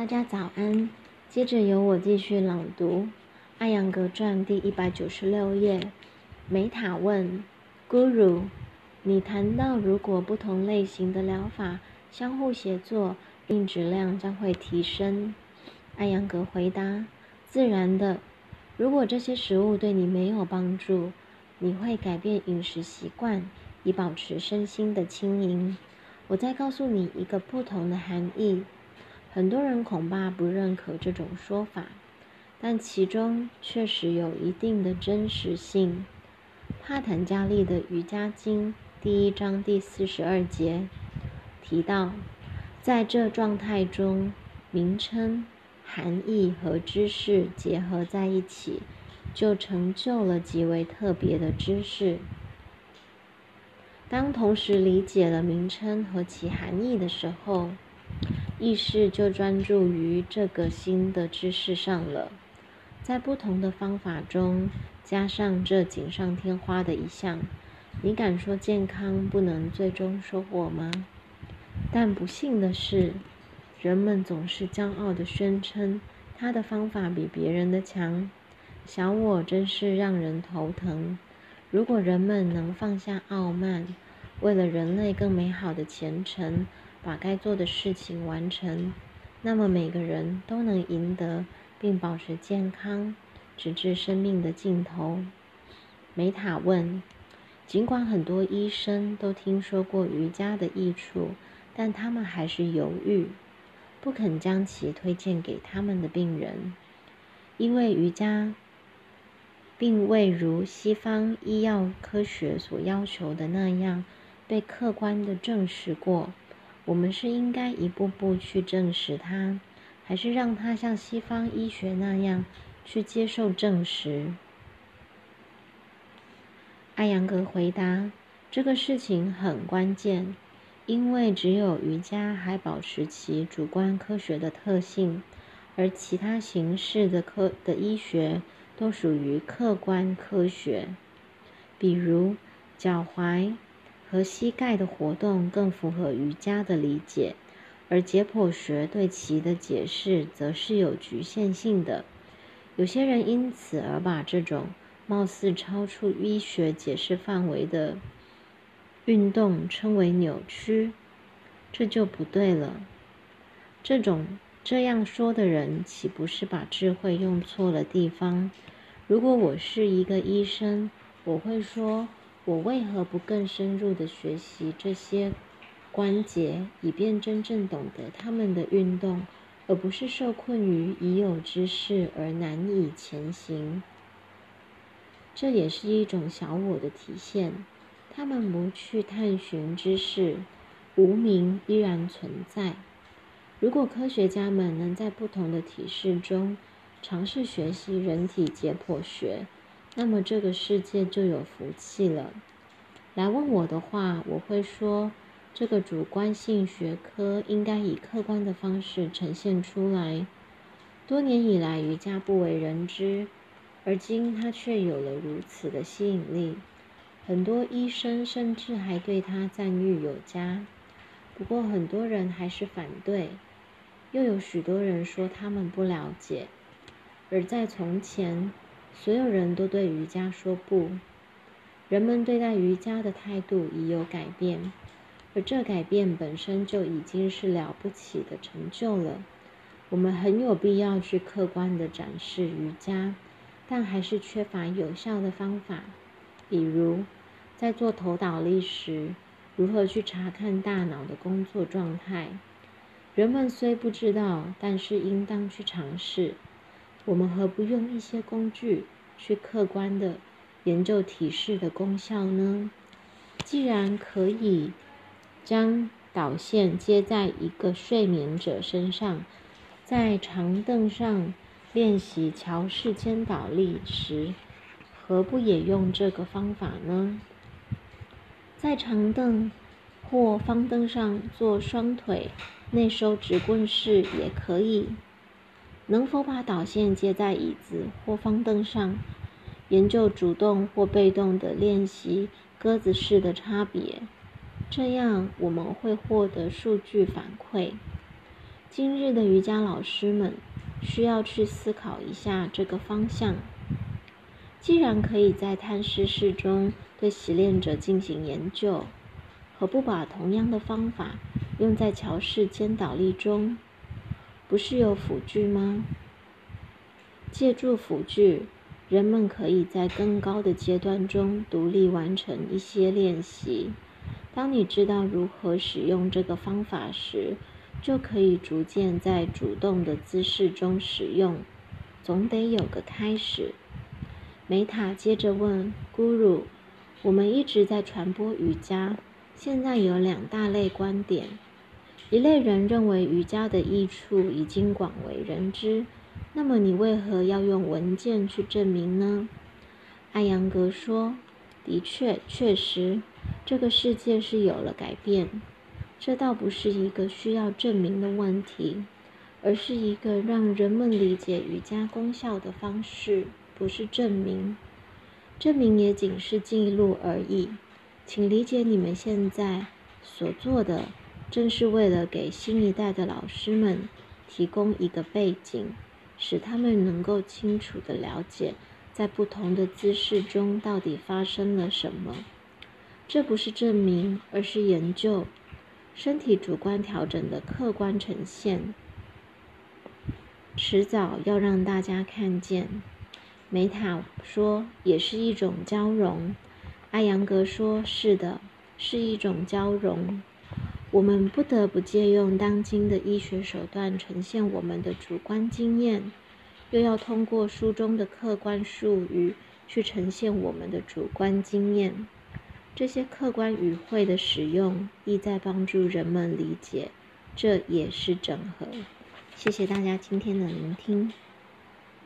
大家早安，接着由我继续朗读《艾扬格传》第196页。梅塔问 Guru， 你谈到如果不同类型的疗法相互协作，病质量将会提升。艾扬格回答，自然的，如果这些食物对你没有帮助，你会改变饮食习惯，以保持身心的轻盈。我再告诉你一个不同的含义，很多人恐怕不认可这种说法，但其中确实有一定的真实性。帕坦加利的瑜伽经第1章第42节提到，在这状态中，名称、含义和知识结合在一起，就成就了极为特别的知识。当同时理解了名称和其含义的时候，意识就专注于这个新的知识上了。在不同的方法中加上这锦上添花的一项，你敢说健康不能最终收获吗？但不幸的是，人们总是骄傲地宣称他的方法比别人的强。小我真是让人头疼。如果人们能放下傲慢，为了人类更美好的前程，把该做的事情完成，那么每个人都能赢得并保持健康，直至生命的尽头。梅塔问，尽管很多医生都听说过瑜伽的益处，但他们还是犹豫，不肯将其推荐给他们的病人，因为瑜伽并未如西方医药科学所要求的那样被客观地证实过。我们是应该一步步去证实它，还是让它像西方医学那样去接受证实？艾扬格回答，这个事情很关键，因为只有瑜伽还保持其主观科学的特性，而其他形式的医学都属于客观科学，比如脚踝和膝盖的活动更符合瑜伽的理解，而解剖学对其的解释则是有局限性的。有些人因此而把这种貌似超出医学解释范围的运动称为扭曲，这就不对了。这样说的人岂不是把智慧用错了地方？如果我是一个医生，我会说，我为何不更深入地学习这些关节，以便真正懂得他们的运动，而不是受困于已有知识而难以前行。这也是一种小我的体现，他们不去探寻知识，无明依然存在。如果科学家们能在不同的体式中尝试学习人体解剖学，那么这个世界就有福气了。来问我的话，我会说，这个主观性学科应该以客观的方式呈现出来。多年以来，瑜伽不为人知，而今它却有了如此的吸引力，很多医生甚至还对它赞誉有加。不过很多人还是反对，又有许多人说他们不了解。而在从前，所有人都对瑜伽说不。人们对待瑜伽的态度已有改变，而这改变本身就已经是了不起的成就了。我们很有必要去客观地展示瑜伽，但还是缺乏有效的方法，比如在做头倒立时，如何去查看大脑的工作状态。人们虽不知道，但是应当去尝试。我们何不用一些工具去客观地研究体式的功效呢？既然可以将导线接在一个睡眠者身上，在长凳上练习桥式间倒立时，何不也用这个方法呢？在长凳或方凳上做双腿内收直棍式也可以。能否把导线接在椅子或方凳上，研究主动或被动的练习鸽子式的差别，这样我们会获得数据反馈。今日的瑜伽老师们需要去思考一下这个方向。既然可以在贪湿式中对习练者进行研究，何不把同样的方法用在桥式间倒立中？不是有辅具吗？借助辅具，人们可以在更高的阶段中独立完成一些练习。当你知道如何使用这个方法时，就可以逐渐在主动的姿势中使用，总得有个开始。梅塔接着问 Guru， 我们一直在传播瑜伽，现在有两大类观点。一类人认为瑜伽的益处已经广为人知，那么你为何要用文件去证明呢？艾扬格说，的确，确实，这个世界是有了改变。这倒不是一个需要证明的问题，而是一个让人们理解瑜伽功效的方式，不是证明。证明也仅是记录而已。请理解你们现在所做的，正是为了给新一代的老师们提供一个背景，使他们能够清楚地了解在不同的姿势中到底发生了什么。这不是证明，而是研究，身体主观调整的客观呈现。迟早要让大家看见。梅塔说，也是一种交融。艾扬格说，是的，是一种交融。我们不得不借用当今的医学手段呈现我们的主观经验，又要通过书中的客观术语去呈现我们的主观经验。这些客观语汇的使用，意在帮助人们理解，这也是整合。谢谢大家今天的聆听。